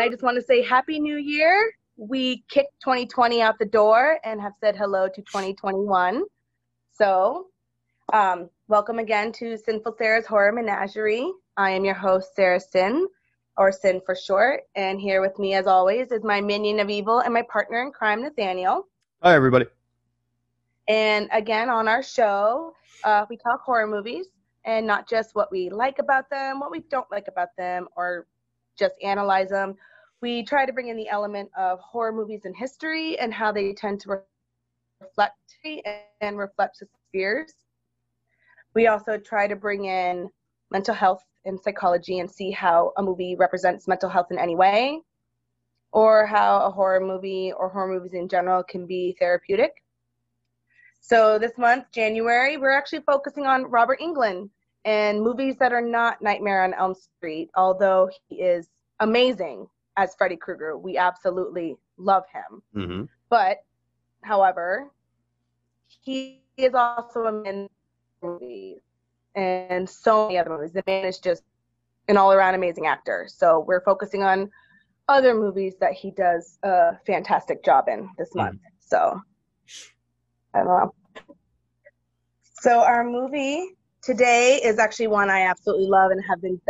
And I just want to say Happy New Year. We kicked 2020 out the door and have said hello to 2021. So welcome again to Sinful Sarah's Horror Menagerie. I am your host, Sarah Sin, or Sin for short. And here with me, as always, is my minion of evil and my partner in crime, Nathaniel. Hi, everybody. And again, on our show, we talk horror movies, and not just what we like about them, what we don't like about them, or just analyze them. We try to bring in the element of horror movies and history and how they tend to reflect and reflect spheres. We also try to bring in mental health and psychology and see how a movie represents mental health in any way, or how a horror movie or horror movies in general can be therapeutic. So this month, January, we're actually focusing on Robert Englund and movies that are not Nightmare on Elm Street, although he is amazing as Freddy Krueger. We absolutely love him. Mm-hmm. But, however, he is also in movies and so many other movies. The man is just an all-around amazing actor. So we're focusing on other movies that he does a fantastic job in this month. So... I don't know. So our movie today is actually one I absolutely love and have been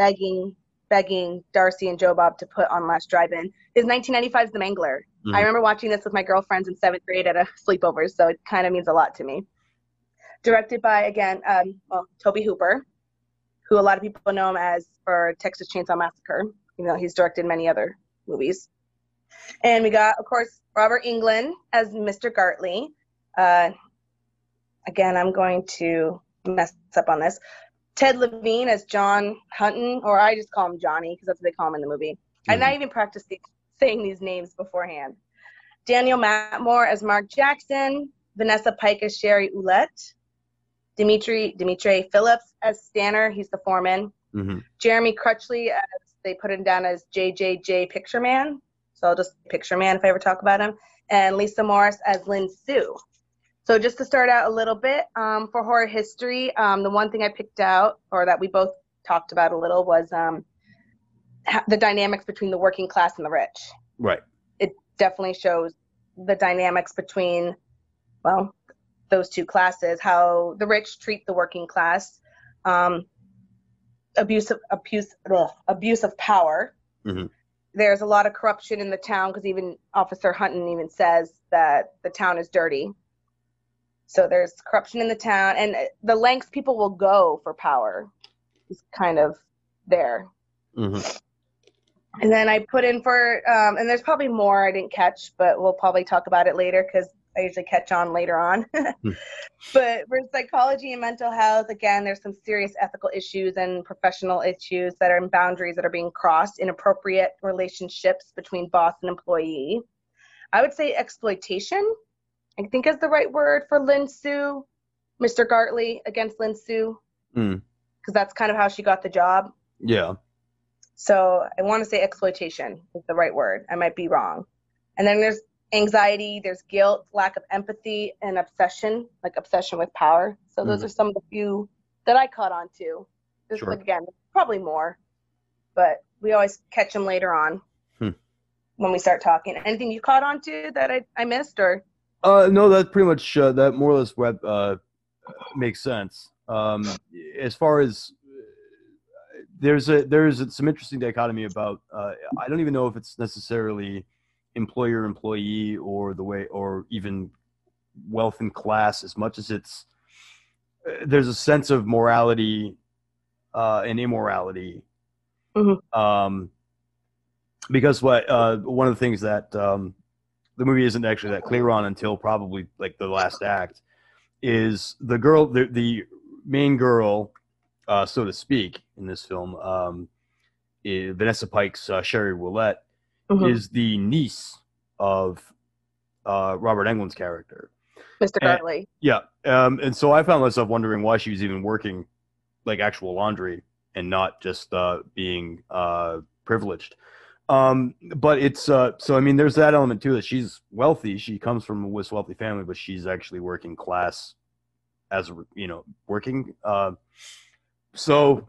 begging Darcy and Joe Bob to put on Last Drive-In. It's 1995's The Mangler. Mm-hmm. I remember watching this with my girlfriends in 7th grade at a sleepover, so it kind of means a lot to me. Directed by, again, Tobe Hooper, who a lot of people know him as for Texas Chainsaw Massacre. You know, he's directed many other movies. And we got, of course, Robert Englund as Mr. Gartley. Again, I'm going to mess up on this. Ted Levine as John Hunton, or I just call him Johnny because that's what they call him in the movie. Mm-hmm. And I even practiced saying these names beforehand. Daniel Matmore as Mark Jackson. Vanessa Pike as Sherry Ouellette. Dimitri Phillips as Stanner. He's the foreman. Mm-hmm. Jeremy Crutchley, as they put him down as JJJ Picture Man. So I'll just Picture Man if I ever talk about him. And Lisa Morris as Lynn Sue. So just to start out a little bit, for horror history, the one thing I picked out, or that we both talked about a little, was the dynamics between the working class and the rich. Right. It definitely shows the dynamics between, well, those two classes, how the rich treat the working class, abuse of power. Mm-hmm. There's a lot of corruption in the town because even Officer Hunton even says that the town is dirty. So there's corruption in the town, and the lengths people will go for power is kind of there. Mm-hmm. And then I put in for, and there's probably more I didn't catch, but we'll probably talk about it later because I usually catch on later on. But for psychology and mental health, again, there's some serious ethical issues and professional issues that are in boundaries that are being crossed, inappropriate relationships between boss and employee. I would say exploitation, I think, is the right word for Lynn Sue, Mr. Gartley against Lynn Sue, because that's kind of how she got the job. Yeah. So I want to say exploitation is the right word. I might be wrong. And then there's anxiety, there's guilt, lack of empathy, and obsession with power. So those are some of the few that I caught on to. There's, sure. Again, probably more, but we always catch them later on when we start talking. Anything you caught on to that I missed, or... No, that pretty much, that more or less makes sense. As far as there's some interesting dichotomy about, I don't even know if it's necessarily employer-employee or the way, or even wealth and class, as much as it's, there's a sense of morality, and immorality. Mm-hmm. Because one of the things that, the movie isn't actually that clear on until probably like the last act, is the girl, the main girl, so to speak, in this film, Vanessa Pike's Sherry Ouellette, is the niece of Robert Englund's character, Mr. Gartley. Yeah, and so I found myself wondering why she was even working like actual laundry and not just being privileged. But it's, so, I mean, there's that element too, that she's wealthy. She comes from a wealthy family, but she's actually working class as, working. So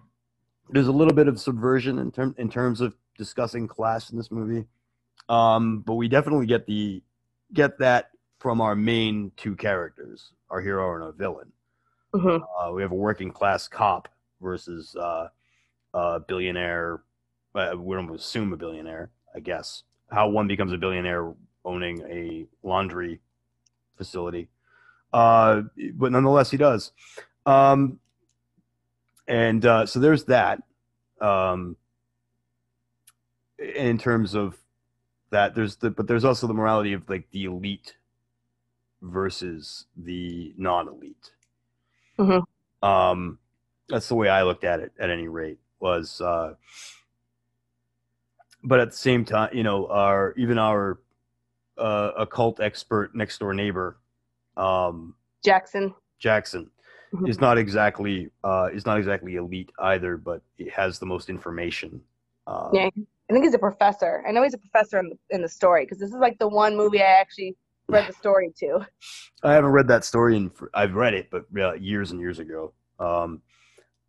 there's a little bit of subversion in terms of discussing class in this movie. But we definitely get that from our main two characters, our hero and our villain. Mm-hmm. We have a working class cop versus a billionaire. We don't assume a billionaire, I guess. How one becomes a billionaire owning a laundry facility. But nonetheless, he does. So there's that. In terms of that, there's also the morality of like the elite versus the non-elite. Mm-hmm. That's the way I looked at it, at any rate, was, but at the same time, you know, our occult expert next door neighbor, Jackson mm-hmm. is not exactly elite either, but he has the most information. Yeah, I think he's a professor. I know he's a professor in the story, because this is like the one movie I actually read the story to. I haven't read that story, and I've read it, but years and years ago.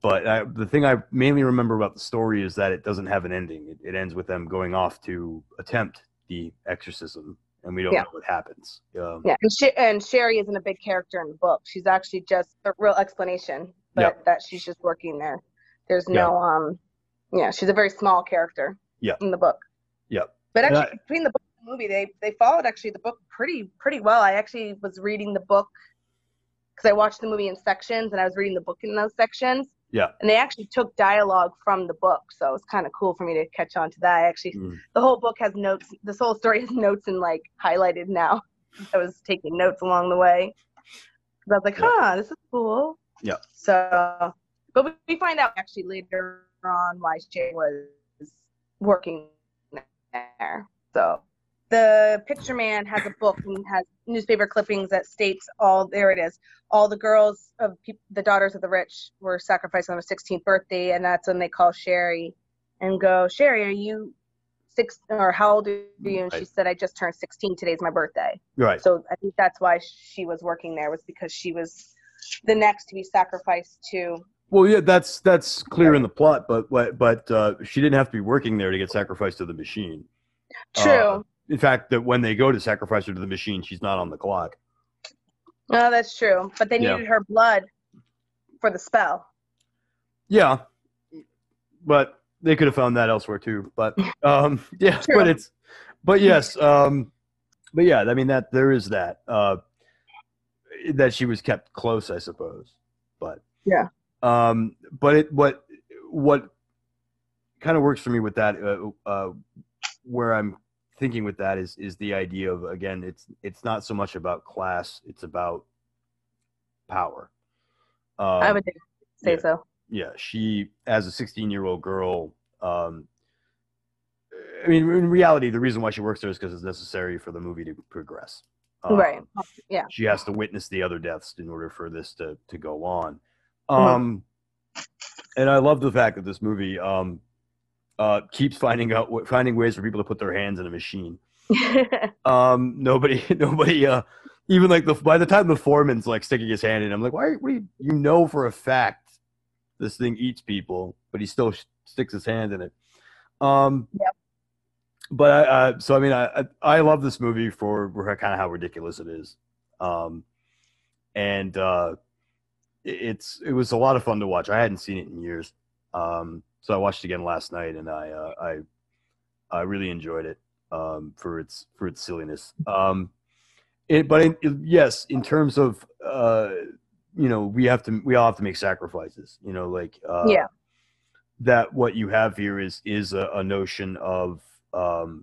The thing I mainly remember about the story is that it doesn't have an ending. It ends with them going off to attempt the exorcism, and we don't know what happens. And Sherry isn't a big character in the book. She's actually just a real explanation, but that she's just working there. There's no she's a very small character in the book. Yeah. But actually, between the book and the movie, they followed actually the book pretty well. I actually was reading the book because I watched the movie in sections, and I was reading the book in those sections. Yeah. And they actually took dialogue from the book, so it's kind of cool for me to catch on to that. I actually, the whole book has notes. This whole story has notes and like highlighted now. I was taking notes along the way. I was like, this is cool. Yeah. So, but we find out actually later on why Shay was working there. So the picture man has a book and has newspaper clippings that states all the girls of the daughters of the rich were sacrificed on her 16th birthday, and that's when they call Sherry and go, Sherry, are you 6 or how old are you? And she said, I just turned 16, today's my birthday. Right. So I think that's why she was working there, was because she was the next to be sacrificed to. Well, yeah, that's clear in the plot, but she didn't have to be working there to get sacrificed to the machine. True. In fact, that when they go to sacrifice her to the machine, she's not on the clock. No, that's true. But they needed her blood for the spell. Yeah, but they could have found that elsewhere too. But true. I mean that there is that that she was kept close, I suppose. But yeah. What kind of works for me with that, where I'm thinking with that is the idea of, again, it's not so much about class, it's about power. I would say so. Yeah. She, as a 16-year-old girl, I mean, in reality, the reason why she works there is because it's necessary for the movie to progress. Right. Yeah. She has to witness the other deaths in order for this to go on. And I love the fact that this movie keeps finding ways for people to put their hands in a machine. Nobody even like by the time the foreman's like sticking his hand in, I'm like, why? What do you know for a fact this thing eats people, but he still sticks his hand in it. But I love this movie for kind of how ridiculous it is, and it was a lot of fun to watch. I hadn't seen it in years, so I watched it again last night, and I really enjoyed it for its silliness. Yes, in terms of we all have to make sacrifices. You know, like that what you have here is a notion of an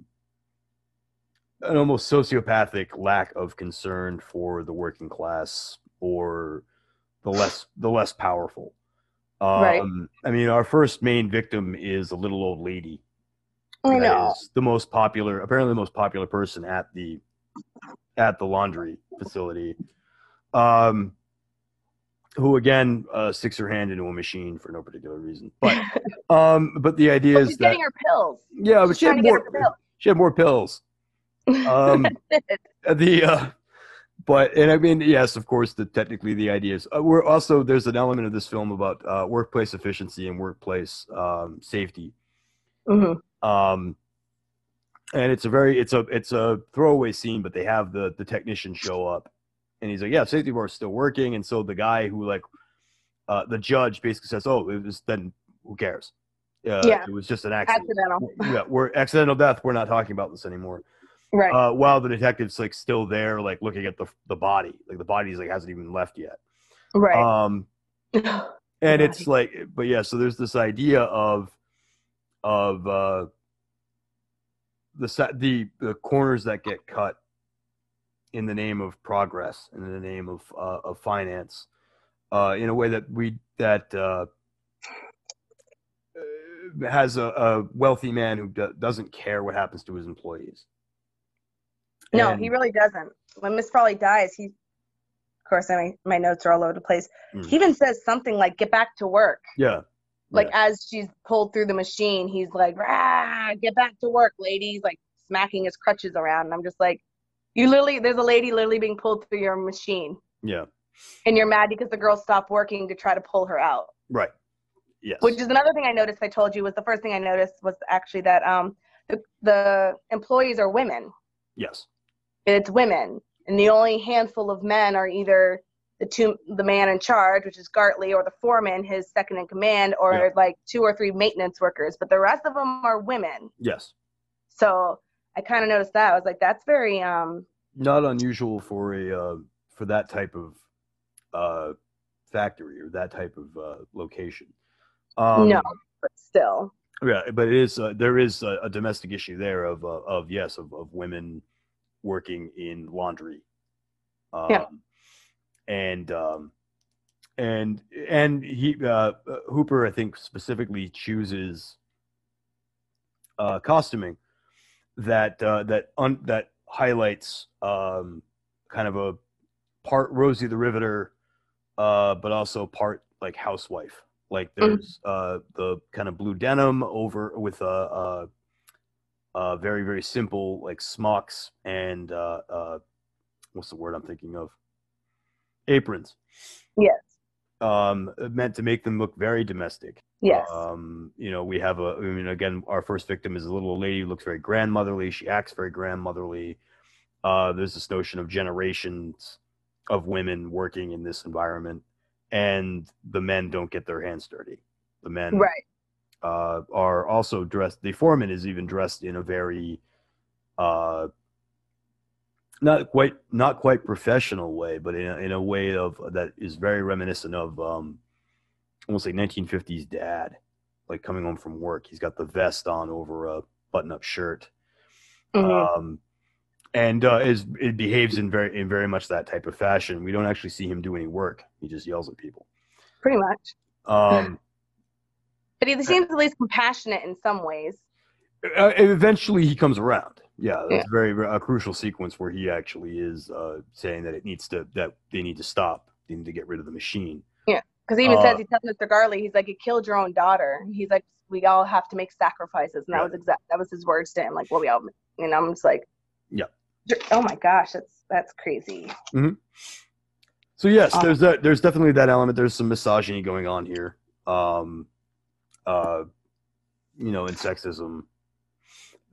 almost sociopathic lack of concern for the working class or the less powerful. Right. I mean, our first main victim is a little old lady. I know. Is apparently the most popular person at the laundry facility. Who again sticks her hand into a machine for no particular reason. But but the idea is she's that getting her pills. Yeah, but she had more pills. And I mean, yes, of course, technically the idea is there's an element of this film about workplace efficiency and workplace safety. Mm-hmm. And it's a very, it's a throwaway scene, but they have the technician show up and he's like, yeah, safety bar is still working. And so the guy who like, the judge basically says, oh, it was then who cares? Yeah, it was just an accident. Accidental. Yeah, we're accidental death. We're not talking about this anymore. Right. While the detective's like still there, like looking at the body, like the body's like, hasn't even left yet. Right. And it's like, but yeah, so there's this idea of the corners that get cut in the name of progress and in the name of finance, in a way that has a wealthy man who doesn't care what happens to his employees. No, he really doesn't. When Miss Frawley dies, he, of course, I mean, my notes are all over the place. Mm. He even says something like, get back to work. Yeah. Like, as she's pulled through the machine, he's like, ah, get back to work, ladies, like smacking his crutches around. And I'm just like, there's a lady literally being pulled through your machine. Yeah. And you're mad because the girl stopped working to try to pull her out. Right. Yes. Which is another thing I noticed. I told you was the first thing I noticed was actually that the employees are women. Yes. It's women. And the only handful of men are either the man in charge, which is Gartley, or the foreman, his second in command, or like 2 or 3 maintenance workers. But the rest of them are women. Yes. So I kind of noticed that. I was like, that's very not unusual for a for that type of factory or that type of location. No, but still. Yeah, but it is. There is a domestic issue there of women working in laundry. And he Hooper, I think, specifically chooses costuming that highlights kind of a part Rosie the Riveter, but also part like housewife. Like there's the kind of blue denim over with a very, very simple like smocks and what's the word I'm thinking of? Aprons. Yes. Meant to make them look very domestic. Yes. We have again, our first victim is a little lady who looks very grandmotherly. She acts very grandmotherly. There's this notion of generations of women working in this environment. And the men don't get their hands dirty. The men are also dressed. The foreman is even dressed in a very not quite professional way, but in a way that is very reminiscent of almost like 1950s dad, like coming home from work. He's got the vest on over a button-up shirt, and it behaves in very much that type of fashion. We don't actually see him do any work. He just yells at people. Pretty much. But he seems at least compassionate in some ways. Eventually he comes around. Yeah, that's a very crucial sequence where he actually is saying that they need to stop. They need to get rid of the machine. Yeah, because he even says, he tells Mr. Gartley, he's like, you killed your own daughter. He's like, we all have to make sacrifices. And that was his words to him. Like, well, we all, I'm just like, yeah. Oh my gosh, that's crazy. Mm-hmm. So yes, there's definitely that element. There's some misogyny going on here, and sexism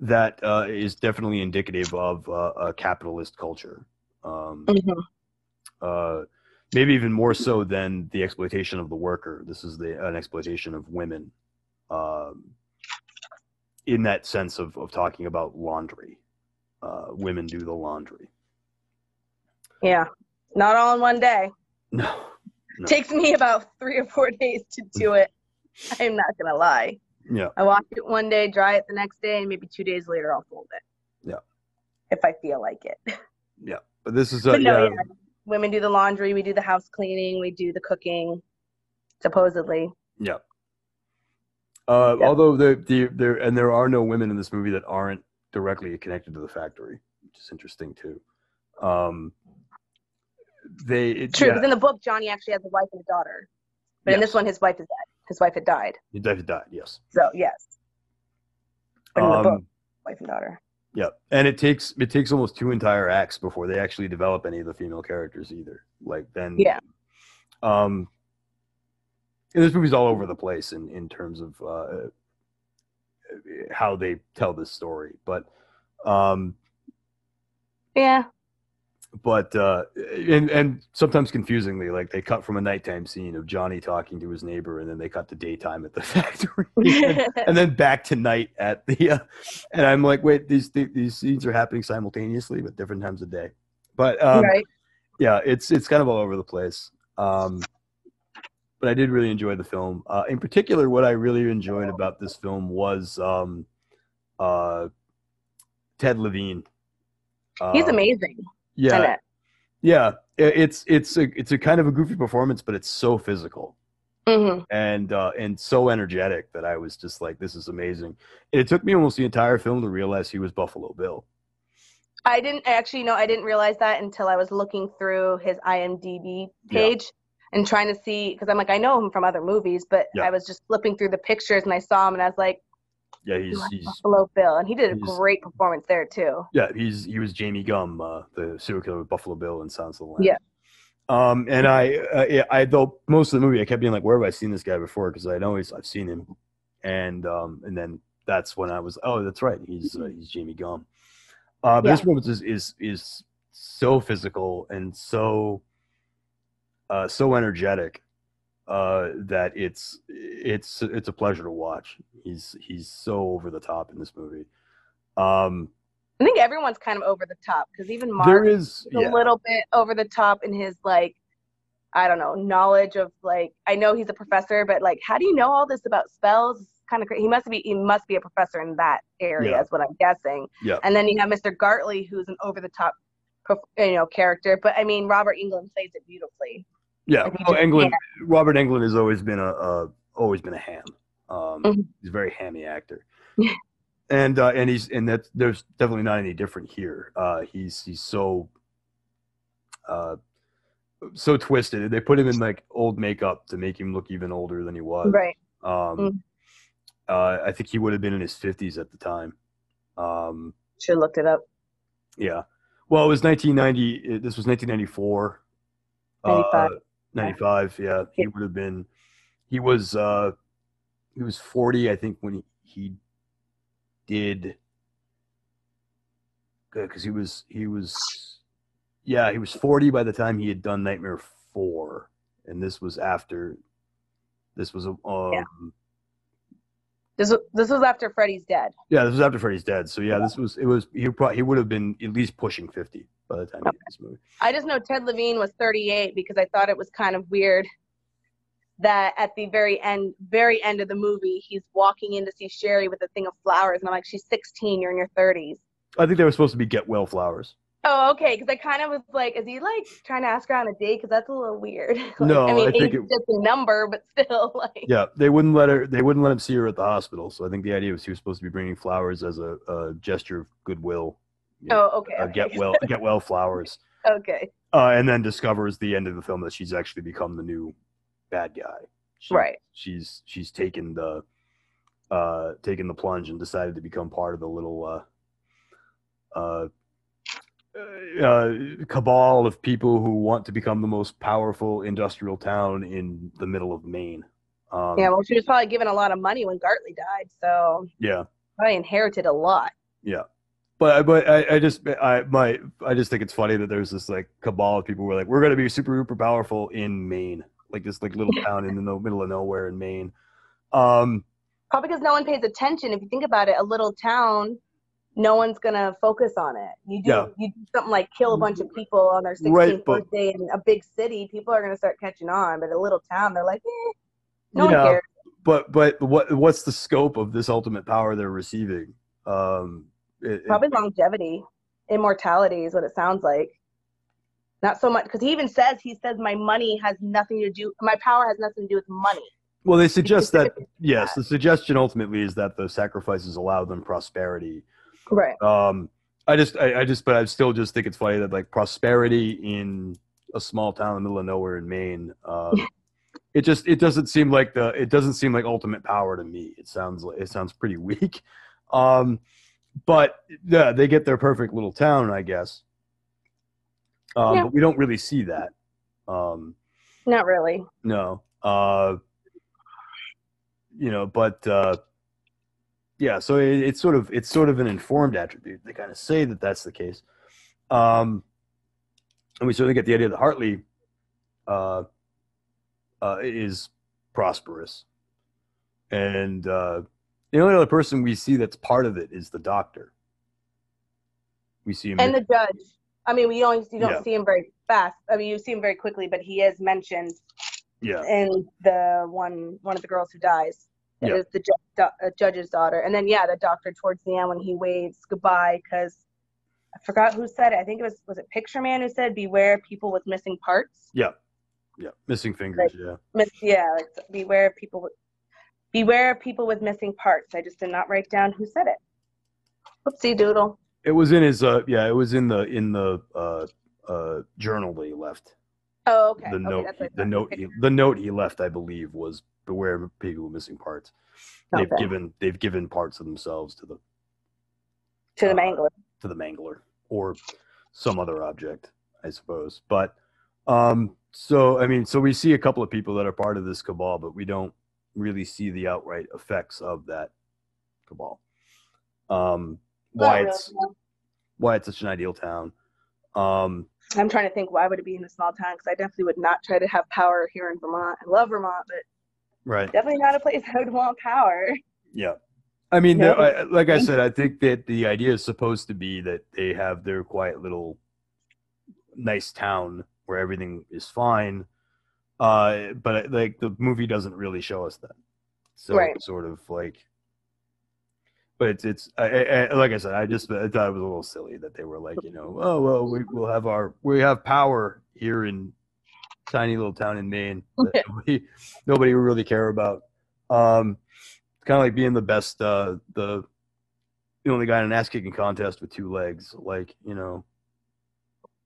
that is definitely indicative of a capitalist culture. Maybe even more so than the exploitation of the worker. This is an exploitation of women, in that sense of talking about laundry. Women do the laundry. Yeah. Not all in one day. No. Takes me about 3 or 4 days to do it. I'm not going to lie. Yeah. I wash it one day, dry it the next day, and maybe 2 days later I'll fold it. Yeah. If I feel like it. Yeah. But this is women do the laundry, we do the house cleaning, we do the cooking, supposedly. Yeah. Although there are no women in this movie that aren't directly connected to the factory, which is interesting too. True, because in the book, Johnny actually has a wife and a daughter, but in this one, his wife is dead. His wife had died. His wife had died. Yes. So yes, but in the book, wife and daughter. Yeah, and it takes almost 2 entire acts before they actually develop any of the female characters either. Like then, yeah. And this movie's all over the place in terms of how they tell this story. But yeah. But and sometimes confusingly, like they cut from a nighttime scene of Johnny talking to his neighbor, and then they cut to daytime at the factory, and then back to night at the. And I'm like, wait, these scenes are happening simultaneously, but different times of day. But right. Yeah, it's kind of all over the place. But I did really enjoy the film. In particular, what I really enjoyed about this film was Ted Levine. He's amazing. Yeah, yeah. It's a kind of a goofy performance, but it's so physical, mm-hmm. and so energetic that I was just like, this is amazing. And it took me almost the entire film to realize he was Buffalo Bill. I didn't actually know. I didn't realize that until I was looking through his IMDb page and trying to see, because I'm like, I know him from other movies, but I was just flipping through the pictures and I saw him and I was like, yeah, he's Buffalo Bill, and he did a great performance there too. Yeah, he was Jamie Gumb, the serial killer with Buffalo Bill and Silence of the Lambs. Yeah. And I though most of the movie I kept being like, where have I seen this guy before? Because I've seen him, and then that's when I was, oh, that's right, he's Jamie Gumb. This performance is so physical and so energetic. That it's a pleasure to watch. He's so over the top in this movie. I think everyone's kind of over the top, because even Mark is a little bit over the top in his, like, I don't know, knowledge of, like, I know he's a professor, but like, how do you know all this about spells? It's kind of crazy. He must be a professor in that area, is what I'm guessing. Yeah. And then you have Mr. Gartley, who's an over the top, character. But I mean, Robert Englund plays it beautifully. Yeah, Robert Englund has always been a ham. Mm-hmm. He's a very hammy actor, and that there's definitely not any different here. He's so twisted. They put him in like old makeup to make him look even older than he was. Right. I think he would have been in his 50s at the time. Should have looked it up. Yeah. Well, it was 1990. This was 1994. 95. Yeah, he would have been. He was 40, I think, when he did. Good, because he was 40 by the time he had done Nightmare 4, and this was after. This was after Freddy's Dead. Yeah, this was after Freddy's Dead. So yeah, he would have been at least pushing 50 by the time he did this movie. I just know Ted Levine was 38, because I thought it was kind of weird that at the very end of the movie, he's walking in to see Sherry with a thing of flowers, and I'm like, she's 16, you're in your 30s. I think they were supposed to be get well flowers. Oh, okay, because I kind of was like, is he like trying to ask her on a date? Because that's a little weird. Like, no, I mean, I think it's just a number, but still, like. Yeah, they wouldn't let him see her at the hospital. So I think the idea was he was supposed to be bringing flowers as a gesture of goodwill. You know, oh, okay. Get well flowers. Okay. And then discovers the end of the film that she's actually become the new bad guy. She's taken the plunge and decided to become part of the little cabal of people who want to become the most powerful industrial town in the middle of Maine. Well, she was probably given a lot of money when Gartley died, so yeah, probably inherited a lot. Yeah, but I just think it's funny that there's this like cabal of people who are like, we're going to be super duper powerful in Maine, like this like little town in the middle of nowhere in Maine. Probably because no one pays attention. If you think about it, a little town. No one's gonna focus on it. You do something like kill a bunch of people on their 16th birthday in a big city, people are gonna start catching on. But a little town, they're like, no one cares. But what's the scope of this ultimate power they're receiving? Probably longevity, immortality is what it sounds like. Not so much, because he says my money has nothing to do. My power has nothing to do with money. Well, they suggest that yes, the suggestion ultimately is that the sacrifices allow them prosperity. Right. I still just think it's funny that like prosperity in a small town in the middle of nowhere in Maine. It doesn't seem like ultimate power to me. It sounds pretty weak. But yeah, they get their perfect little town, I guess. But we don't really see that. Not really. No. Yeah, so it's sort of an informed attribute. They kind of say that that's the case, and we certainly get the idea that Hartley is prosperous, and the only other person we see that's part of it is the doctor. We see him and the judge. I mean, you don't see him very fast. I mean, you see him very quickly, but he is mentioned. Yeah. And the one of the girls who dies. It was the judge's daughter. And then, the doctor towards the end when he waves goodbye, because I forgot who said it. I think it was it Picture Man who said, beware people with missing parts? Yeah. Yeah. Missing fingers, beware people with missing parts. I just did not write down who said it. Whoopsie doodle. It was in his, it was in the journal that he left. Oh, okay. The note he left, I believe, was beware of people with missing parts. Okay. They've given parts of themselves to the mangler. To the mangler or some other object, I suppose. But so we see a couple of people that are part of this cabal, but we don't really see the outright effects of that cabal. Why it's such an ideal town. I'm trying to think, why would it be in a small town? Because I definitely would not try to have power here in Vermont. I love Vermont, but definitely not a place I would want power. Yeah. I mean, like I said, I think that the idea is supposed to be that they have their quiet little nice town where everything is fine. But like the movie doesn't really show us that. So it's sort of like, but it's like I said, I thought it was a little silly that they were like, oh, well, we have power here in tiny little town in Maine that nobody would really care about. Kind of like being the best, the only guy in an ass-kicking contest with two legs,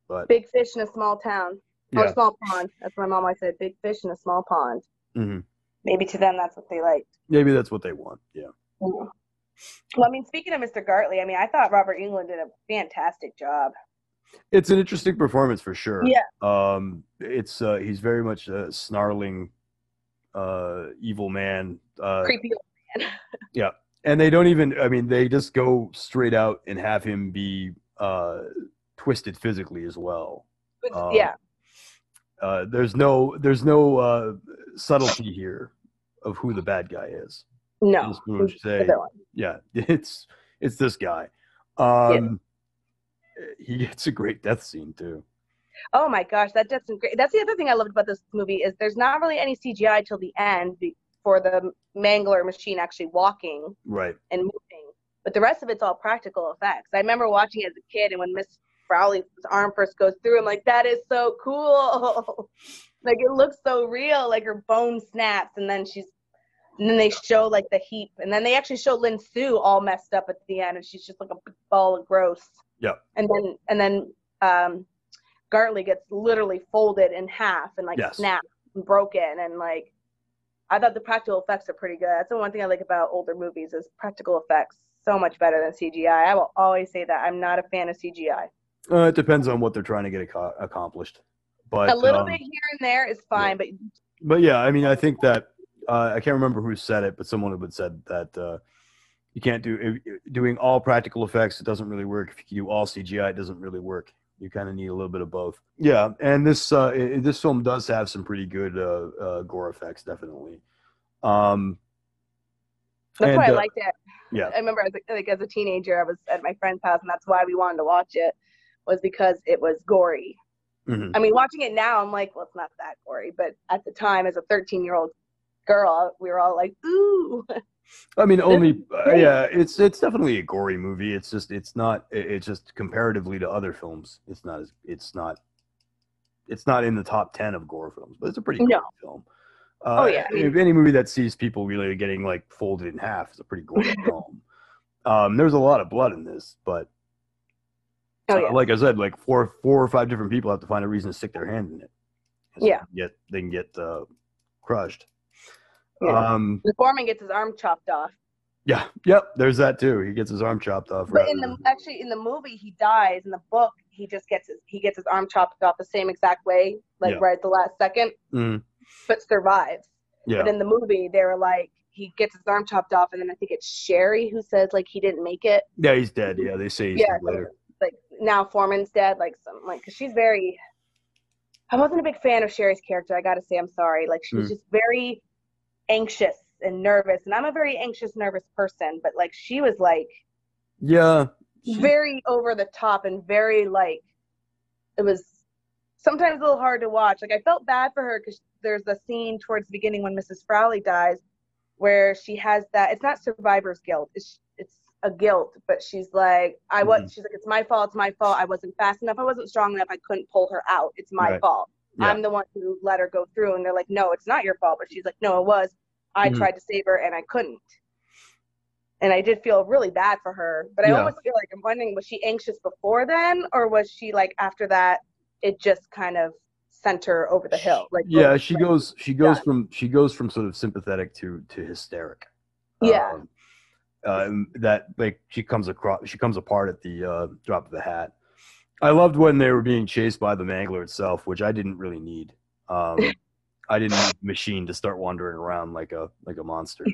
but big fish in a small town or a small pond. That's what my mom always said, big fish in a small pond. Mm-hmm. Maybe to them, that's what they like. Maybe that's what they want. Yeah. Mm-hmm. Well, I mean, speaking of Mr. Gartley, I thought Robert Englund did a fantastic job. It's an interesting performance for sure. Yeah. He's very much a snarling, evil man. Creepy old man. Yeah. And they don't even, they just go straight out and have him be twisted physically as well. Yeah. There's no subtlety here of who the bad guy is. No, it's this guy. He gets a great death scene too. Oh my gosh, that death scene! That's the other thing I loved about this movie is there's not really any CGI till the end for the mangler machine actually walking and moving, but the rest of it's all practical effects. I remember watching it as a kid, and when Miss Rowley's arm first goes through, I'm like, that is so cool! Like it looks so real. Like her bone snaps, and then she's. And then they show, like, the heap. And then they actually show Lin Sue all messed up at the end, and she's just, like, a ball of gross. Yeah. And then Gartley gets literally folded in half and, like, snapped and broken. And, like, I thought the practical effects are pretty good. That's the one thing I like about older movies is practical effects so much better than CGI. I will always say that. I'm not a fan of CGI. It depends on what they're trying to get accomplished. But a little bit here and there is fine. Yeah. But, yeah, I think that – I can't remember who said it, but someone had said that you can't doing all practical effects. It doesn't really work. If you do all CGI, it doesn't really work. You kind of need a little bit of both. Yeah, and this film does have some pretty good gore effects, definitely. That's why I liked it. Yeah, I remember as a teenager, I was at my friend's house, and that's why we wanted to watch it was because it was gory. Mm-hmm. Watching it now, I'm like, well, it's not that gory, but at the time, as a 13-year-old. Girl, we were all like, "Ooh." It's definitely a gory movie. It's just comparatively to other films, it's not in the top 10 of gore films, but it's a pretty gory film. If any movie that sees people really getting like folded in half is a pretty gory film. There's a lot of blood in this, but like I said, like four or five different people have to find a reason to stick their hand in it. So they can get crushed. Yeah. The foreman gets his arm chopped off. Yeah, yep. There's that too. He gets his arm chopped off. But in the movie, he dies. In the book, he just gets his arm chopped off the same exact way, right at the last second. Mm. But survives. Yeah. But in the movie, they were like, he gets his arm chopped off, and then I think it's Sherry who says like he didn't make it. Yeah, he's dead. Yeah, they say he's dead later. Like now Foreman's dead. Like some like because she's very. I wasn't a big fan of Sherry's character. I gotta say, I'm sorry. Like she was just very anxious and nervous, and I'm a very anxious, nervous person. But like she was like, yeah, very over the top and very like it was sometimes a little hard to watch. Like I felt bad for her because there's a scene towards the beginning when Mrs. Frowley dies where she has that. It's not survivor's guilt. It's a guilt, but she's like, she's like, it's my fault. It's my fault. I wasn't fast enough. I wasn't strong enough. I couldn't pull her out. It's my fault. Yeah. I'm the one who let her go through. And they're like, no, it's not your fault. But she's like, no, it was. I tried to save her and I couldn't. And I did feel really bad for her, but I almost feel like I'm wondering, was she anxious before then? Or was she like, after that, it just kind of sent her over the hill? Like, yeah, she goes from sort of sympathetic to hysteric. Yeah. That like she comes apart at the drop of the hat. I loved when they were being chased by the Mangler itself, which I didn't really need. I didn't need the machine to start wandering around like a monster.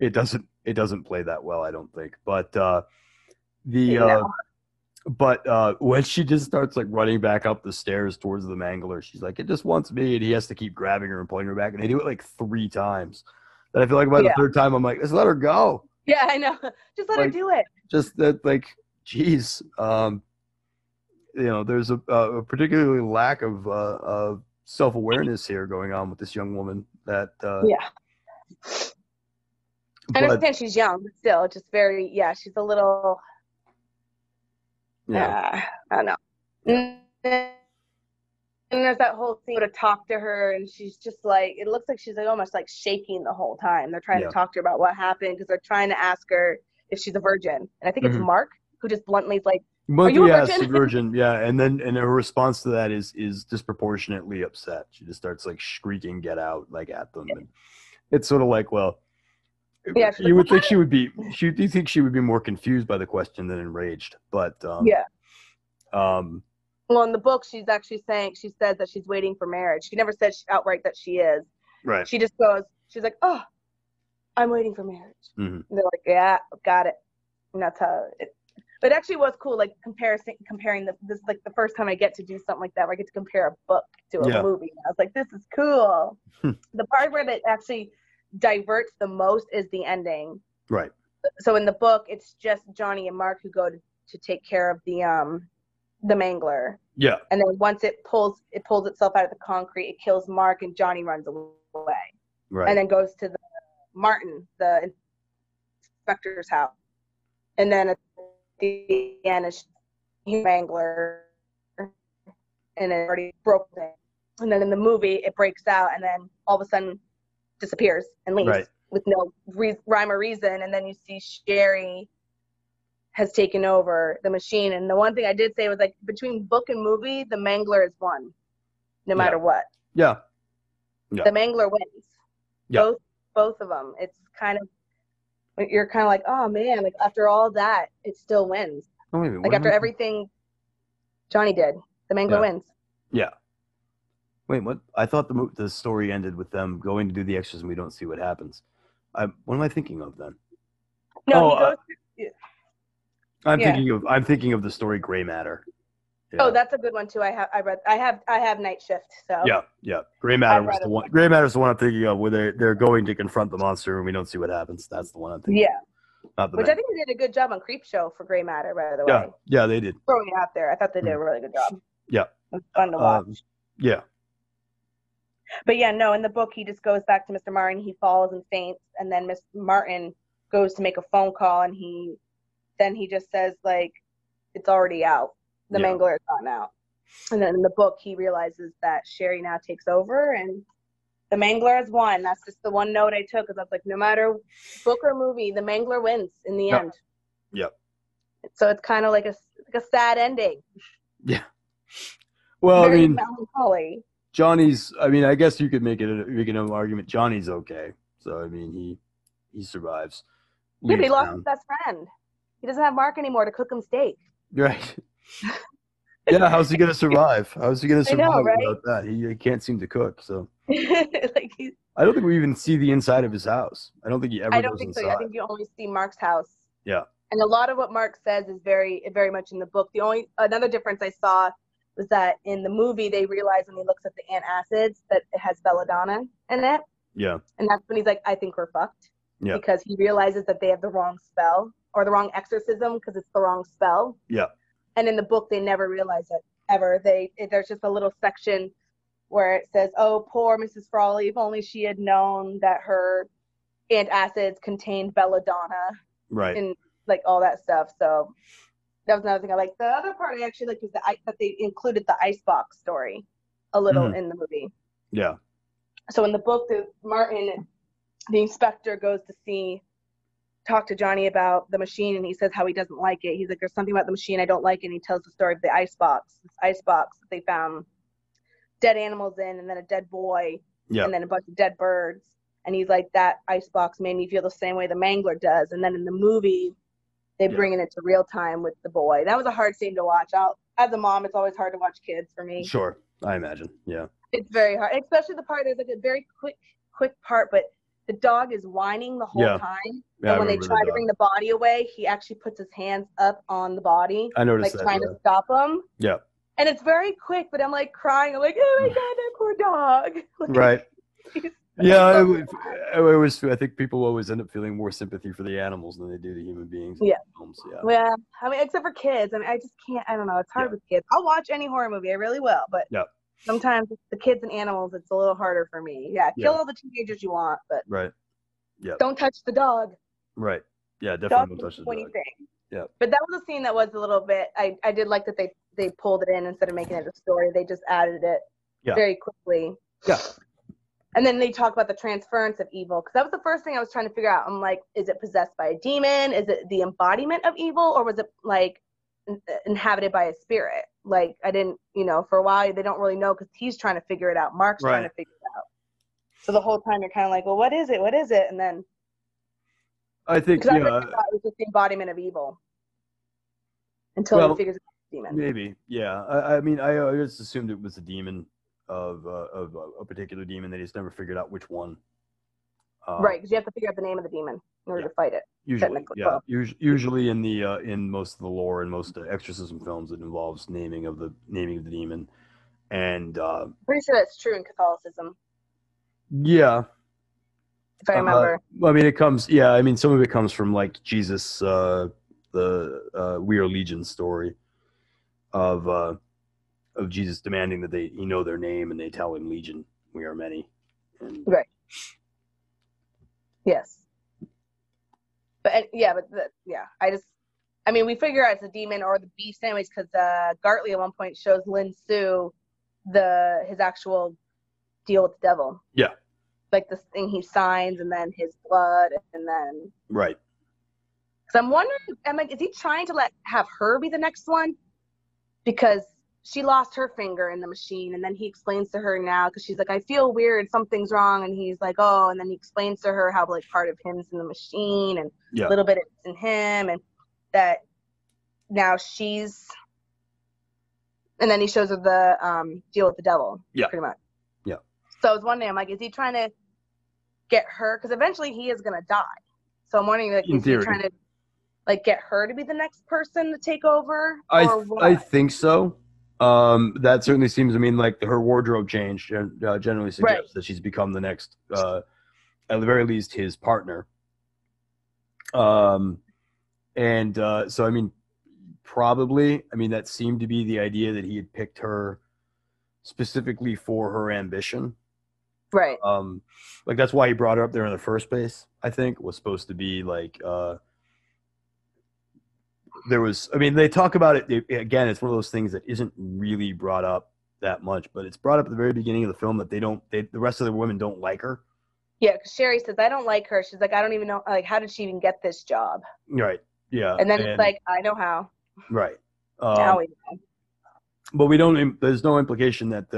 It doesn't play that well, I don't think. But when she just starts like running back up the stairs towards the Mangler, she's like, it just wants me, and he has to keep grabbing her and pulling her back, and they do it like 3 times. And I feel like by the third time, I'm like, just let her go. Yeah, I know. Just let her do it. Just that, like, geez. You know, there's a particularly lack of self-awareness here going on with this young woman. That I understand she's young, but still, just very, she's a little, I don't know. And there's that whole thing to talk to her, and she's just like, it looks like she's like almost like shaking the whole time. They're trying to talk to her about what happened because they're trying to ask her if she's a virgin. And I think it's Mark who just bluntly is like, are you a virgin? Virgin, yeah. And her response to that is disproportionately upset. She just starts like shrieking, "Get out!" like at them. And it's sort of like, well, you would think she would be more confused by the question than enraged, but well, in the book, she's actually saying, she says that she's waiting for marriage. She never says outright that she is. Right. She just goes, she's like, oh, I'm waiting for marriage. Mm-hmm. And they're like, yeah, got it. And that's how it. But it actually was cool, like comparing this is like the first time I get to do something like that, where I get to compare a book to a movie. And I was like, this is cool. The part where it actually diverts the most is the ending. Right. So in the book, it's just Johnny and Mark who go to take care of the Mangler. Yeah. And then once it pulls itself out of the concrete, it kills Mark, and Johnny runs away. Right. And then goes to Martin, the inspector's house. And then at the end, it's the Mangler, and it already broke it. And then in the movie, it breaks out, and then all of a sudden disappears and leaves with no rhyme or reason. And then you see Sherry has taken over the machine. And the one thing I did say was, like, between book and movie, the Mangler is one, no matter what. Yeah. The Mangler wins. Yeah. Both of them. It's kind of, you're kind of like, oh man, like after all that, it still wins. Oh, wait, like after everything Johnny did, the Mangler wins. Yeah. Wait, what? I thought the story ended with them going to do the extras and we don't see what happens. What am I thinking of then? No, he goes through. I'm thinking of the story Gray Matter. Yeah. Oh, that's a good one too. I have Night Shift. So yeah. Gray Matter is the one I'm thinking of, where they're going to confront the monster and we don't see what happens. That's the one I'm thinking. Yeah. I think they did a good job on Creepshow for Gray Matter, by the way. Yeah, they did. Throwing it out there, I thought they did a really good job. Yeah. It was fun to watch. Yeah. But yeah, no. In the book, he just goes back to Mr. Martin. He falls and faints, and then Mr. Martin goes to make a phone call, and he just says, like, it's already out. The Mangler is gone out. And then in the book, he realizes that Sherry now takes over, and the Mangler has won. That's just the one note I took, because I was like, no matter book or movie, the Mangler wins in the end. Yep. So it's kind of like a sad ending. Yeah. Well, very melancholy. Johnny's, I mean, I guess you could make it an argument. Johnny's okay. So, I mean, he survives. Yeah, but he lost his best friend. He doesn't have Mark anymore to cook him steak. Right. Yeah, how's he gonna survive? How's he gonna survive without that? He can't seem to cook, so. I don't think we even see the inside of his house. I don't think he ever. I don't think so. I think you only see Mark's house. Yeah. And a lot of what Mark says is very much in the book. The only another difference I saw was that in the movie they realize when he looks at the antacids that it has belladonna in it. Yeah. And that's when he's like, I think we're fucked. Yeah. Because he realizes that they have the wrong spell or the wrong exorcism because it's the wrong spell. Yeah. And in the book, they never realize it ever. There's just a little section where it says, "Oh, poor Mrs. Frawley. If only she had known that her antacids contained belladonna." Right. And like all that stuff. So that was another thing I liked. The other part I actually liked was that they included the icebox story a little in the movie. Yeah. So in the book, Martin, the inspector, goes to talk to Johnny about the machine, and he says how he doesn't like it. He's like, there's something about the machine I don't like, and he tells the story of the icebox. This icebox that they found dead animals in, and then a dead boy, and then a bunch of dead birds. And he's like, that icebox made me feel the same way the Mangler does. And then in the movie, they bring it into real time with the boy. That was a hard scene to watch. As a mom, it's always hard to watch kids for me. Sure, I imagine. Yeah, it's very hard, especially the part there's like a very quick part, but the dog is whining the whole time. Yeah, and when they try to bring the body away, he actually puts his hands up on the body. I noticed that. Like, trying to stop him. Yeah. And it's very quick, but I'm, like, crying. I'm like, oh, my God, that poor dog. Like, right. Yeah, I think people always end up feeling more sympathy for the animals than they do the human beings. Yeah. Films. Yeah. Well, I mean, except for kids. I mean, I just can't. I don't know. It's hard with kids. I'll watch any horror movie. I really will. But sometimes the kids and animals, it's a little harder for me. Yeah, kill all the teenagers you want, but don't touch the dog. Right. Yeah, definitely don't touch the dog. Yeah. But that was a scene that was a little bit. I did like that they pulled it in instead of making it a story. They just added it very quickly. Yeah. And then they talk about the transference of evil, because that was the first thing I was trying to figure out. I'm like, is it possessed by a demon? Is it the embodiment of evil, or was it like inhabited by a spirit? Like, I didn't, for a while they don't really know because he's trying to figure it out. Mark's trying to figure it out. So the whole time you're kind of like, well, what is it? What is it? And then I think I thought it was just the embodiment of evil until he figures out the demon. Maybe, yeah. I mean, I just assumed it was a demon of a particular demon. They just never figured out which one. Right, because you have to figure out the name of the demon in order to fight it. Usually, yeah. Usually in most of the lore and most exorcism films, it involves naming of the demon, and I'm pretty sure that's true in Catholicism. Yeah, if I remember. I mean, it comes. Yeah, I mean, some of it comes from like Jesus, the We Are Legion story of Jesus demanding that he know their name, and they tell him Legion, we are many. And, right. Yes. I mean, we figure out it's a demon or the beast anyways, because Gartley at one point shows Lin Su his actual deal with the devil. Yeah. Like this thing he signs, and then his blood, and then. Right. Because I'm wondering, I'm like, is he trying to have her be the next one? Because she lost her finger in the machine, and then he explains to her now, because she's like, I feel weird, something's wrong, and he's like, oh, and then he explains to her how like part of him's in the machine, and a little bit it's in him, and that now she's, and then he shows her the deal with the devil, pretty much. Yeah. So I was wondering, I'm like, is he trying to get her, because eventually he is going to die, so I'm wondering, like, is he trying to like get her to be the next person to take over? I think so. That certainly seems, I mean, like her wardrobe change generally suggests that she's become the next, at the very least, his partner. So, I mean, probably, I mean, that seemed to be the idea that he had picked her specifically for her ambition. Right. Like that's why he brought her up there in the first place, I think, was supposed to be like, there was, I mean, they talk about it, again, it's one of those things that isn't really brought up that much, but it's brought up at the very beginning of the film that the rest of the women don't like her. Yeah, because Sherry says, I don't like her. She's like, I don't even know, like, how did she even get this job? Right, yeah. And then it's like, I know how. Right. Now we know. But we don't, there's no implication that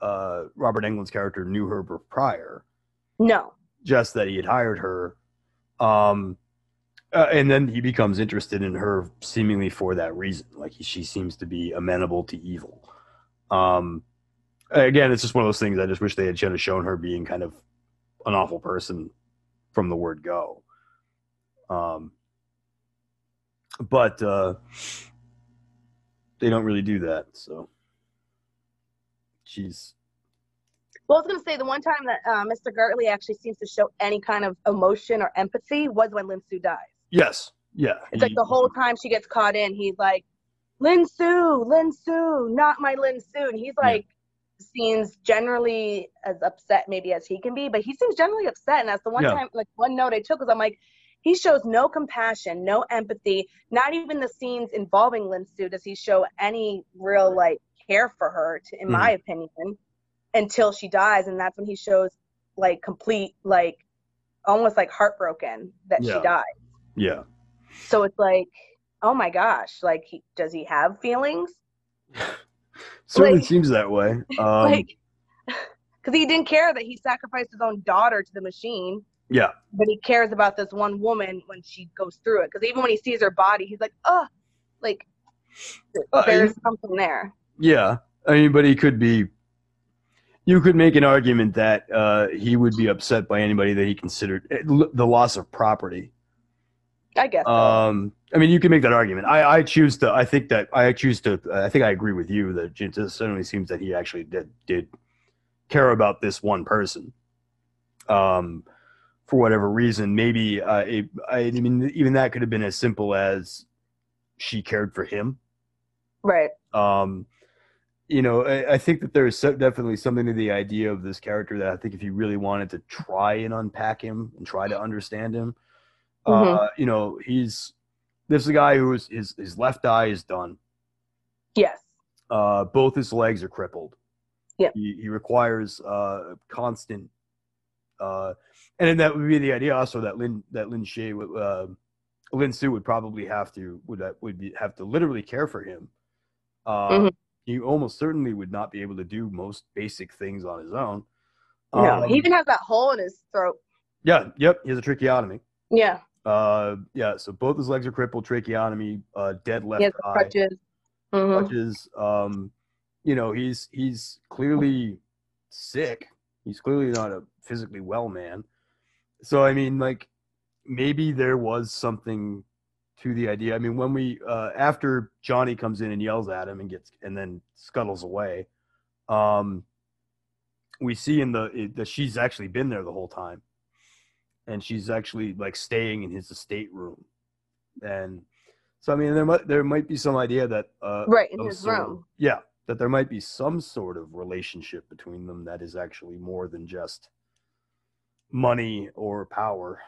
Robert Englund's character knew her prior. No. Just that he had hired her. And then he becomes interested in her seemingly for that reason. Like she seems to be amenable to evil. Again, it's just one of those things. I just wish they had shown her being kind of an awful person from the word go. But they don't really do that. So she's. Well, I was going to say the one time that Mr. Gartley actually seems to show any kind of emotion or empathy was when Lin Sue dies. Yes. Yeah. It's like the whole time she gets caught in, he's like, Lin Sue, not my Lin Sue. And he's like, seems generally as upset maybe as he can be, but he seems generally upset. And that's the one time, like one note I took was I'm like, he shows no compassion, no empathy, not even the scenes involving Lin Sue does he show any real like care for her in my opinion, until she dies. And that's when he shows like complete, like almost like heartbroken that she died. Yeah. So it's like, oh my gosh, like does he have feelings? Certainly like, seems that way. Because he didn't care that he sacrificed his own daughter to the machine. Yeah. But he cares about this one woman when she goes through it. Because even when he sees her body, he's like, oh, like there's something there. Yeah. I mean, but he could be – you could make an argument that he would be upset by anybody that he considered – the loss of property. I guess. I mean, you can make that argument. I think I agree with you that it certainly seems that he actually did care about this one person. For whatever reason, maybe I mean, even that could have been as simple as she cared for him. Right. I think that there's definitely something to the idea of this character that I think if you really wanted to try and unpack him and try to understand him, this is a guy who is his left eye is done. Yes. Both his legs are crippled. Yeah. He requires constant. And that would be the idea also that Lin Sue would probably have to literally care for him. He almost certainly would not be able to do most basic things on his own. No, he even has that hole in his throat. Yeah. Yep. He has a tracheotomy. Yeah. So both his legs are crippled, tracheotomy, dead left eye. Crutches. Crutches. He's clearly sick. He's clearly not a physically well man. So I mean, like maybe there was something to the idea. I mean, when we after Johnny comes in and yells at him and then scuttles away, we see that she's actually been there the whole time. And she's actually like staying in his estate room, and so I mean there might be some idea that in his room, that there might be some sort of relationship between them that is actually more than just money or power.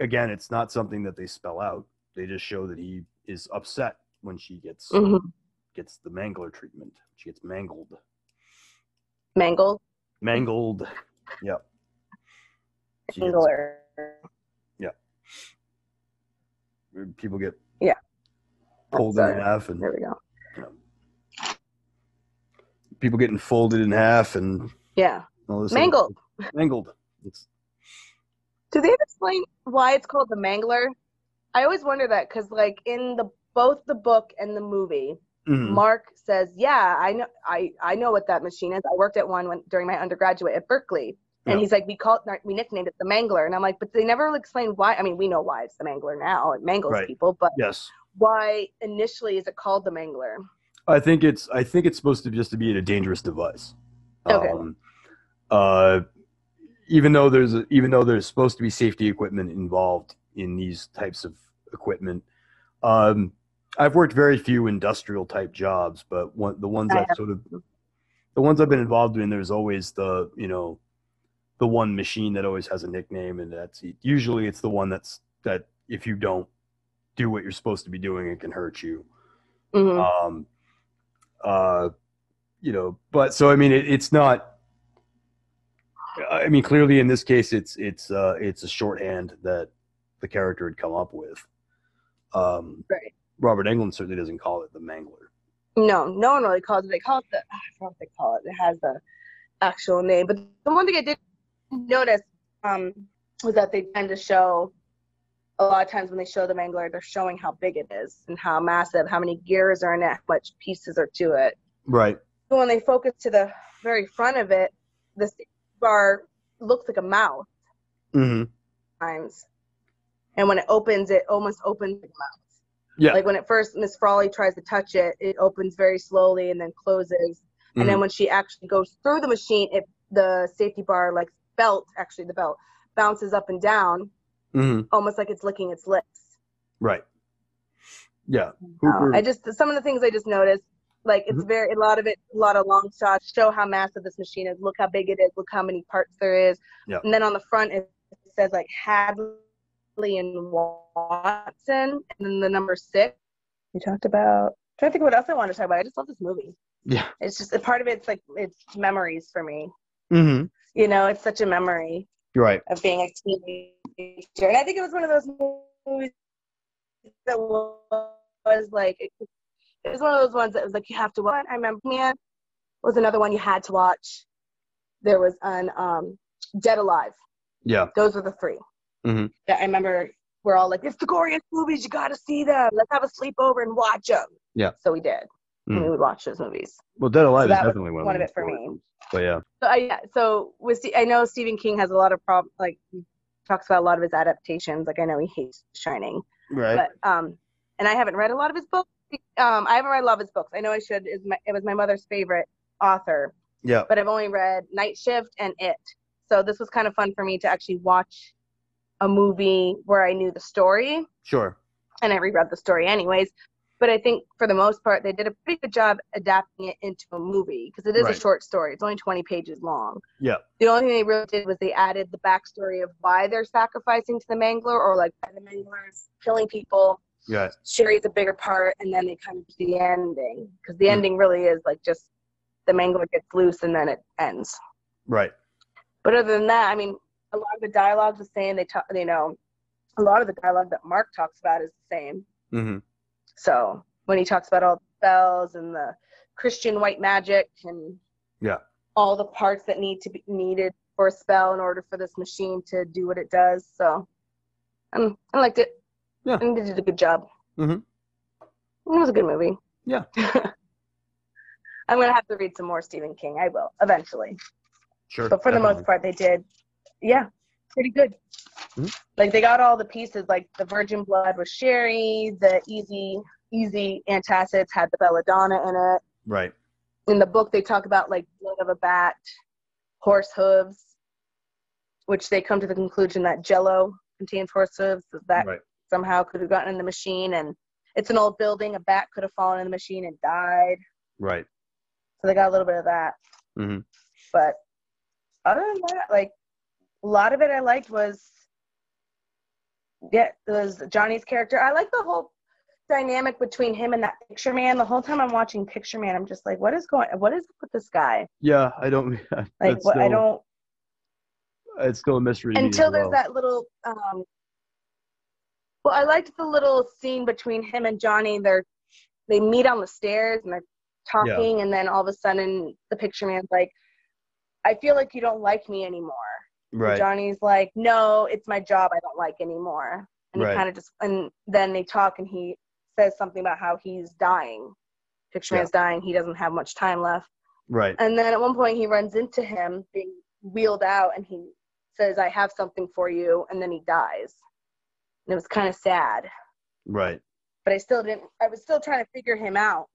Again, it's not something that they spell out. They just show that he is upset when she gets the mangler treatment. She gets mangled. Mangled. Yeah. Mangler. Yeah. People get pulled in half, and there we go. You know, people getting folded in half, and all this mangled. Do they explain why it's called the Mangler? I always wonder that because, like, in both the book and the movie. Mark says, I know what that machine is. I worked at one during my undergraduate at Berkeley. And he's like, we nicknamed it the Mangler. And I'm like, but they never really explained why. I mean, we know why it's the Mangler now. It mangles people. But why initially is it called the Mangler? I think it's supposed to just to be a dangerous device. Okay. Even though there's supposed to be safety equipment involved in these types of equipment, I've worked very few industrial type jobs, but the ones I've been involved in, there's always the one machine that always has a nickname, and that's usually it's the one that if you don't do what you're supposed to be doing, it can hurt you. But so I mean, it's not. I mean, clearly in this case, it's a shorthand that the character had come up with. Right. Robert Englund certainly doesn't call it the Mangler. No one really calls it. They call it the, I don't know what they call it. It has the actual name. But the one thing I did notice, was that they tend to show, a lot of times when they show The Mangler, they're showing how big it is and how massive, how many gears are in it, how much pieces are to it. Right. But when they focus to the very front of it, the bar looks like a mouth. Mm-hmm. Times. And when it opens, it almost opens like a mouth. Yeah. Like when it first, Miss Frawley tries to touch it, it opens very slowly and then closes. Mm-hmm. And then when she actually goes through the machine, the safety bar, like the belt bounces up and down, mm-hmm. almost like it's licking its lips. Right. Yeah. Hooper. Some of the things I just noticed, like it's mm-hmm. A lot of long shots show how massive this machine is. Look how big it is. Look how many parts there is. Yeah. And then on the front it says like Hadley and Watson, and then the number 6. We talked about. I'm trying to think what else I wanted to talk about. I just love this movie. Yeah. It's just a part of it. It's like it's memories for me. Mm-hmm. You know, it's such a memory. You're right. Of being a teenager, and I think it was one of those movies that was like it was one of those ones that was like you have to watch. I remember, man, was another one you had to watch. There was an Dead Alive. Yeah. Those were the 3 mm-hmm. that I remember. We're all like, it's the goriest movies. You got to see them. Let's have a sleepover and watch them. Yeah. So we did. Mm. We would watch those movies. Well, Dead Alive is definitely one of it for me. But yeah. I know Stephen King has a lot of problems. Like he talks about a lot of his adaptations. Like I know he hates Shining. Right. But and I haven't read a lot of his books. I haven't read a lot of his books. I know I should. It was my mother's favorite author. Yeah. But I've only read Night Shift and It. So this was kind of fun for me to actually watch a movie where I knew the story. Sure. And I reread the story anyways. But I think for the most part, they did a pretty good job adapting it into a movie because it is a short story. It's only 20 pages long. Yeah. The only thing they really did was they added the backstory of why they're sacrificing to the Mangler, or like why the Mangler is killing people. Yeah. Sherry's a bigger part, and then they come to the ending because the ending really is like just the Mangler gets loose and then it ends. Right. But other than that, I mean, a lot of the dialogue is the same. A lot of the dialogue that Mark talks about is the same. Mm-hmm. So when he talks about all the spells and the Christian white magic and all the parts that need to be needed for a spell in order for this machine to do what it does. So I liked it. Yeah. And they did a good job. Mm-hmm. It was a good movie. Yeah. I'm going to have to read some more Stephen King. I will eventually. Sure. But for the most part, they did. Yeah. Pretty good. Mm-hmm. Like they got all the pieces, like the virgin blood was Sherry, the easy antacids had the belladonna in it. Right. In the book they talk about like blood of a bat, horse hooves, which they come to the conclusion that Jell-O contains horse hooves, that somehow could have gotten in the machine, and it's an old building, a bat could have fallen in the machine and died. Right. So they got a little bit of that. Mm-hmm. But other than that, like a lot of it I liked was Johnny's character. I like the whole dynamic between him and that picture man. The whole time I'm watching Picture Man, I'm just like, what is up with this guy? Yeah, I don't like what still, I don't it's still a mystery until there's that little well, I liked the little scene between him and Johnny. They meet on the stairs and they're talking, and then all of a sudden the picture man's like, I feel like you don't like me anymore. Right. Johnny's like, no, it's my job I don't like anymore. And he kind of just, and then they talk and he says something about how he's dying. Picture Man's dying. He doesn't have much time left. Right. And then at one point he runs into him being wheeled out and he says, I have something for you. And then he dies. And it was kind of sad. Right. But I was still trying to figure him out.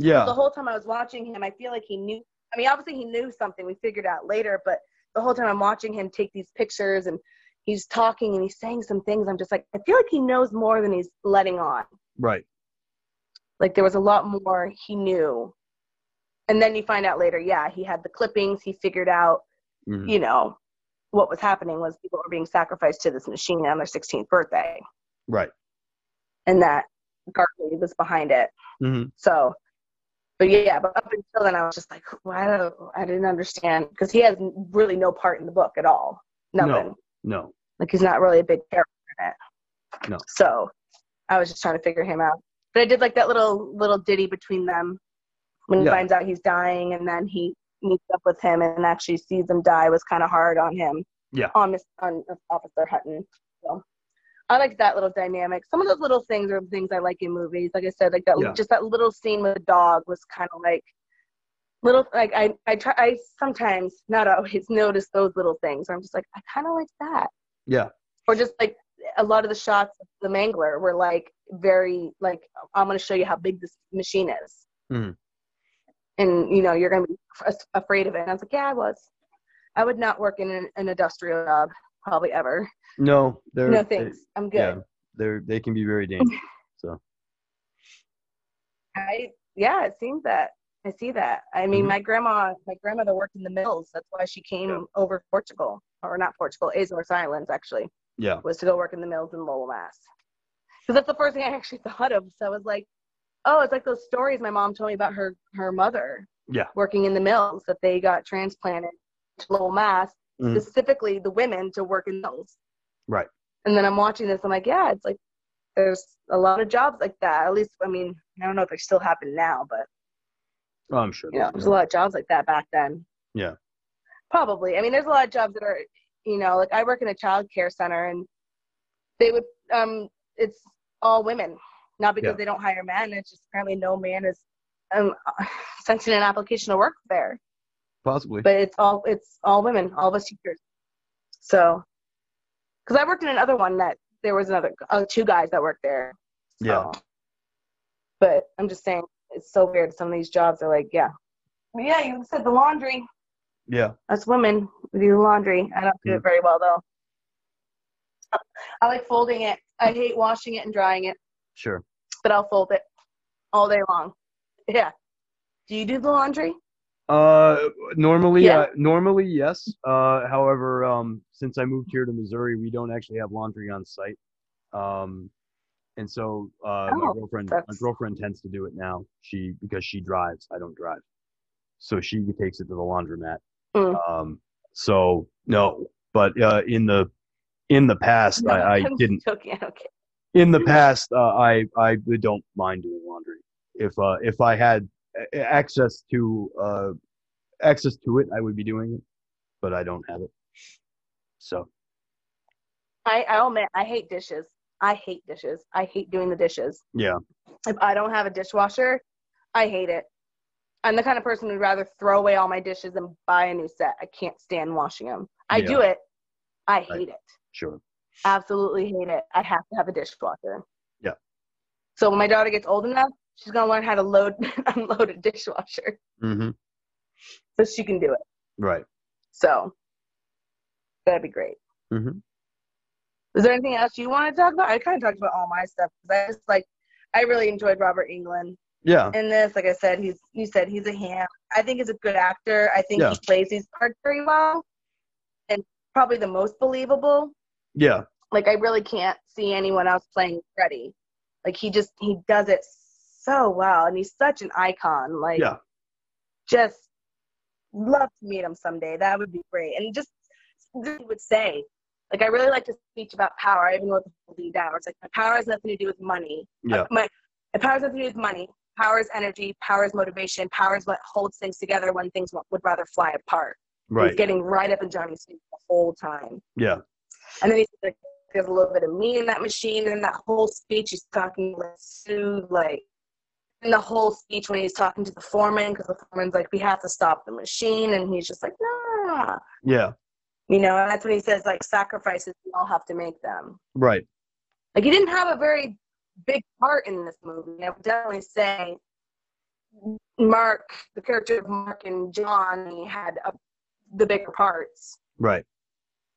Yeah. The whole time I was watching him, I feel like he knew. I mean, obviously he knew something. We figured out later, but the whole time I'm watching him take these pictures and he's talking and he's saying some things. I'm just like, I feel like he knows more than he's letting on. Right. Like there was a lot more he knew. And then you find out later, he had the clippings. He figured out, what was happening was people were being sacrificed to this machine on their 16th birthday. Right. And that Gartley was behind it. Mm-hmm. So, but up until then, I was just like, wow, I didn't understand. Because he has really no part in the book at all. Nothing. No. Like, he's not really a big character in it. No. So, I was just trying to figure him out. But I did like that little ditty between them when he finds out he's dying, and then he meets up with him and actually sees him die was kind of hard on him. Yeah. On Officer Hutton. So I like that little dynamic. Some of those little things are things I like in movies. Like I said, like that, just that little scene with the dog was kind of like little, like I sometimes, not always, notice those little things. I'm just like, I kind of like that. Yeah. Or just like a lot of the shots of The Mangler were like very like, I'm going to show you how big this machine is. Mm. And you know, you're going to be afraid of it. And I was like, yeah, I was. I would not work in an industrial job probably ever. No, no thanks. I'm good. Yeah, they can be very dangerous. So. Yeah, it seems that I see that. I mean, my grandmother worked in the mills. That's why she came over to Portugal, or not Portugal, Azores Islands actually. Yeah, was to go work in the mills in Lowell, Mass. Because that's the first thing I actually thought of. So I was like, oh, it's like those stories my mom told me about her mother. Yeah, working in the mills, that they got transplanted to Lowell, Mass. Specifically the women to work in mills. Right. And then I'm watching this. I'm like, yeah, it's like there's a lot of jobs like that. At least, I mean, I don't know if they still happen now, but I'm sure. Yeah, there's a lot of jobs like that back then. Yeah. Probably. I mean, there's a lot of jobs that are, you know, like I work in a child care center, and they would, it's all women, not because they don't hire men. It's just apparently no man is sent in an application to work there. Possibly. But it's all women, all of us teachers. So, because I worked in another one that there was two guys that worked there. So. Yeah. But I'm just saying, it's so weird. Some of these jobs are like, yeah, you said the laundry. Yeah. Us women, we do laundry. I don't do it very well, though. I like folding it. I hate washing it and drying it. Sure. But I'll fold it all day long. Yeah. Do you do the laundry? Normally, yes. However, since I moved here to Missouri, we don't actually have laundry on site. And so, my girlfriend tends to do it now. Because she drives, I don't drive. So she takes it to the laundromat. Mm. So no, but, in the past, no, I didn't. Joking. Okay. In the past, I don't mind doing laundry. If I had access to it, I would be doing it, but I don't have it. So I'll admit, I hate dishes. I hate doing the dishes. Yeah. If I don't have a dishwasher, I hate it. I'm the kind of person who'd rather throw away all my dishes and buy a new set. I can't stand washing them. I do it. I hate it. Sure. Absolutely hate it. I have to have a dishwasher. Yeah. So when my daughter gets old enough, she's going to learn how to unload a dishwasher. Mm-hmm. So she can do it. Right. So that'd be great. Mm-hmm. Is there anything else you want to talk about? I kind of talked about all my stuff. I really enjoyed Robert Englund. Yeah. In this, like I said, you said he's a ham. I think he's a good actor. I think he plays these parts very well. And probably the most believable. Yeah. Like, I really can't see anyone else playing Freddy. Like, he does it so well, and he's such an icon. Like, just love to meet him someday. That would be great. And just he would say, like, I really like his speech about power. I even wrote the whole thing down. It's like, my power has nothing to do with money. Yeah. My power has nothing to do with money. Power is energy. Power is motivation. Power is what holds things together when things would rather fly apart. Right. He's getting right up in Johnny's face the whole time. Yeah. And then he's like, there's a little bit of me in that machine. And that whole speech, he's talking like soothe, like, in the whole speech when he's talking to the foreman, because the foreman's like, we have to stop the machine. And he's just like, nah. Yeah. You know, and that's when he says, like, sacrifices, we all have to make them. Right. Like, he didn't have a very big part in this movie. I would definitely say Mark, the character of Mark and Johnny had the bigger parts. Right.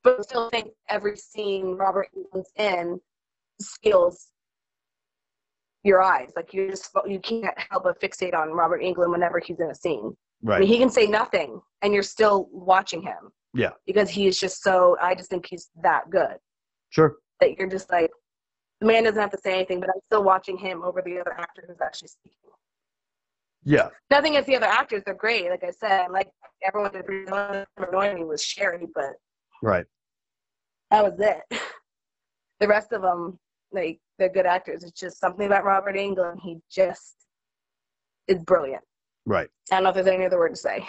But I still think every scene Robert Englund's in steals your eyes. Like, you can't help but fixate on Robert Englund whenever he's in a scene. Right. I mean, he can say nothing, and you're still watching him. Yeah. Because he is just so, I just think he's that good. Sure. That you're just like, the man doesn't have to say anything, but I'm still watching him over the other actor who's actually speaking. Yeah. Nothing against the other actors. They're great. Like I said, like, everyone that really annoyed me was Sherry, but. Right. That was it. The rest of them, like, they're good actors. It's just something about Robert Englund. He just is brilliant. Right. I don't know if there's any other word to say.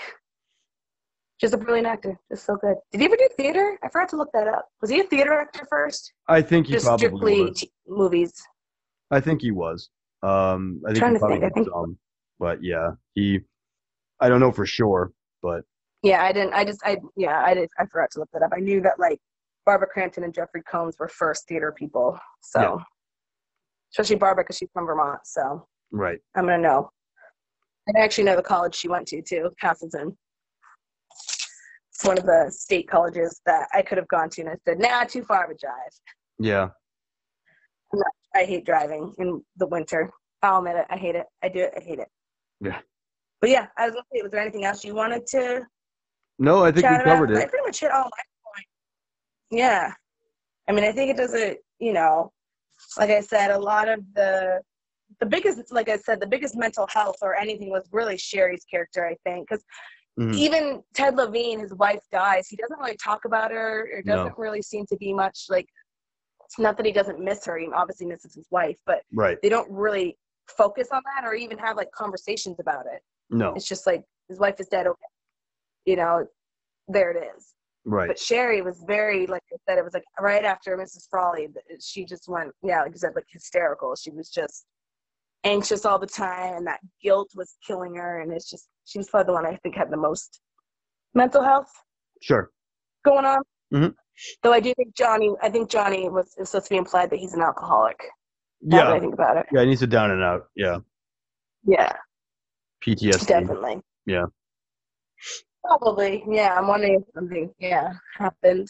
Just a brilliant actor. Just so good. Did he ever do theater? I forgot to look that up. Was he a theater actor first? I think he probably was. Just strictly movies. I think he was. I think. But yeah, he. I don't know for sure, but. Yeah, I didn't. I just. I yeah. I did. I forgot to look that up. I knew that like Barbara Crampton and Jeffrey Combs were first theater people. So, yeah. Especially Barbara because she's from Vermont. So. Right. I'm gonna know. I actually know the college she went to too, Castleton. It's one of the state colleges that I could have gone to, and I said, "Nah, too far of a drive." Yeah. I hate driving in the winter. I'll admit it. I hate it. I do it. I hate it. Yeah. But yeah, I was gonna say, was there anything else you wanted to? No, I think we covered it. I pretty much hit all my points. Yeah. I mean, I think it doesn't. You know, like I said, a lot of the biggest mental health or anything was really Sherry's character, I think, because even Ted Levine, his wife dies. He doesn't really talk about her. It doesn't really seem to be much like, not that he doesn't miss her. He obviously misses his wife, but they don't really focus on that or even have like conversations about it. No, it's just like his wife is dead. Okay, you know, there it is. Right. But Sherry was very, like I said, it was like right after Mrs. Frawley, she just went, like you said, like hysterical. She was just anxious all the time, and that guilt was killing her, and it's just, she was probably the one I think had the most mental health going on. Though I do think Johnny was, it's supposed to be implied that he's an alcoholic. Yeah, I think about it. Yeah, he needs to down and out. Yeah. Yeah. PTSD. Definitely. Yeah. Probably. Yeah, I'm wondering if something happened,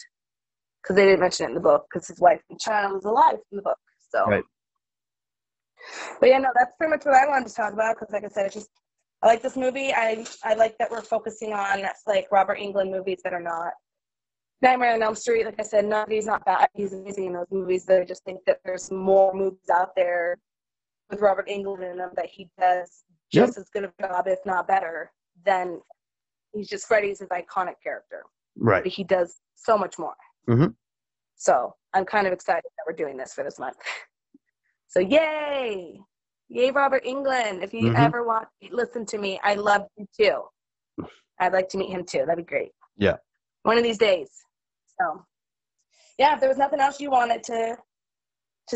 because they didn't mention it in the book, because his wife and child was alive in the book. So. Right. But yeah, no, that's pretty much what I wanted to talk about, because like I said, I like this movie. I like that we're focusing on like Robert Englund movies that are not Nightmare on Elm Street. Like I said, he's not bad. He's amazing in those movies. That I just think that there's more movies out there with Robert Englund in them that he does just as good of a job, if not better, than he's just Freddy's his iconic character. Right. But he does so much more. So I'm kind of excited that we're doing this for this month. So yay! Yay, Robert Englund. If you ever want, listen to me. I love you too. I'd like to meet him too. That'd be great. Yeah. One of these days. So, yeah, if there was nothing else you wanted to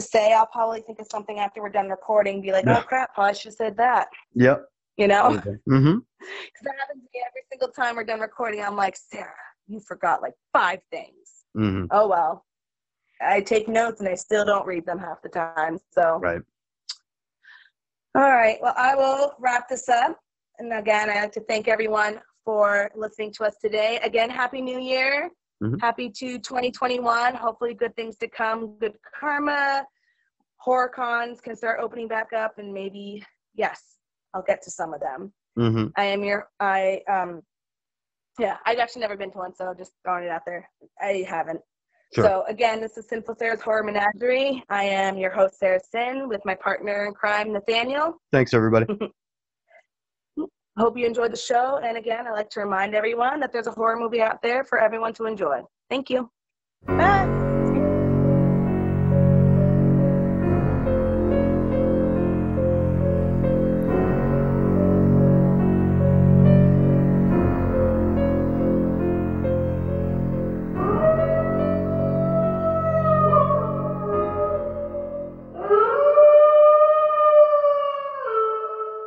say, I'll probably think of something after we're done recording. Be like, oh, crap, I should have said that. Yep. You know? Okay. Because that happens to me every single time we're done recording. I'm like, Sarah, you forgot like 5 things. Oh, well. I take notes, and I still don't read them half the time. So, all right. Well, I will wrap this up. And again, I'd like to thank everyone for listening to us today. Again, Happy New Year. Happy to 2021. Hopefully good things to come. Good karma. Horror cons can start opening back up, and maybe, yes, I'll get to some of them. I've actually never been to one, so just throwing it out there. I haven't. Sure. So, again, this is Sinful Sarah's Horror Menagerie. I am your host, Sarah Sin, with my partner in crime, Nathaniel. Thanks, everybody. Hope you enjoyed the show. And, again, I'd like to remind everyone that there's a horror movie out there for everyone to enjoy. Thank you. Bye.